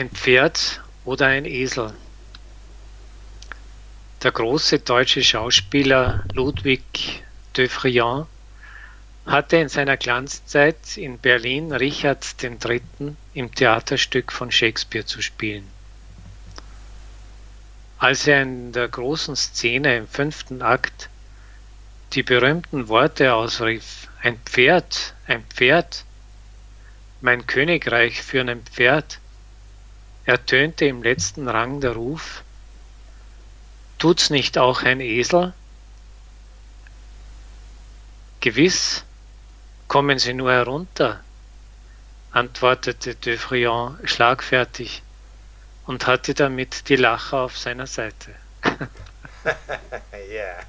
Ein Pferd oder ein Esel? Der große deutsche Schauspieler Ludwig Devrient hatte in seiner Glanzzeit in Berlin Richard III. Im Theaterstück von Shakespeare zu spielen. Als er in der großen Szene im 5. Akt die berühmten Worte ausrief, ein Pferd, mein Königreich für ein Pferd, ertönte im letzten Rang der Ruf, tut's nicht auch ein Esel? Gewiss, kommen Sie nur herunter, antwortete D'Effroyant schlagfertig und hatte damit die Lacher auf seiner Seite. Yeah.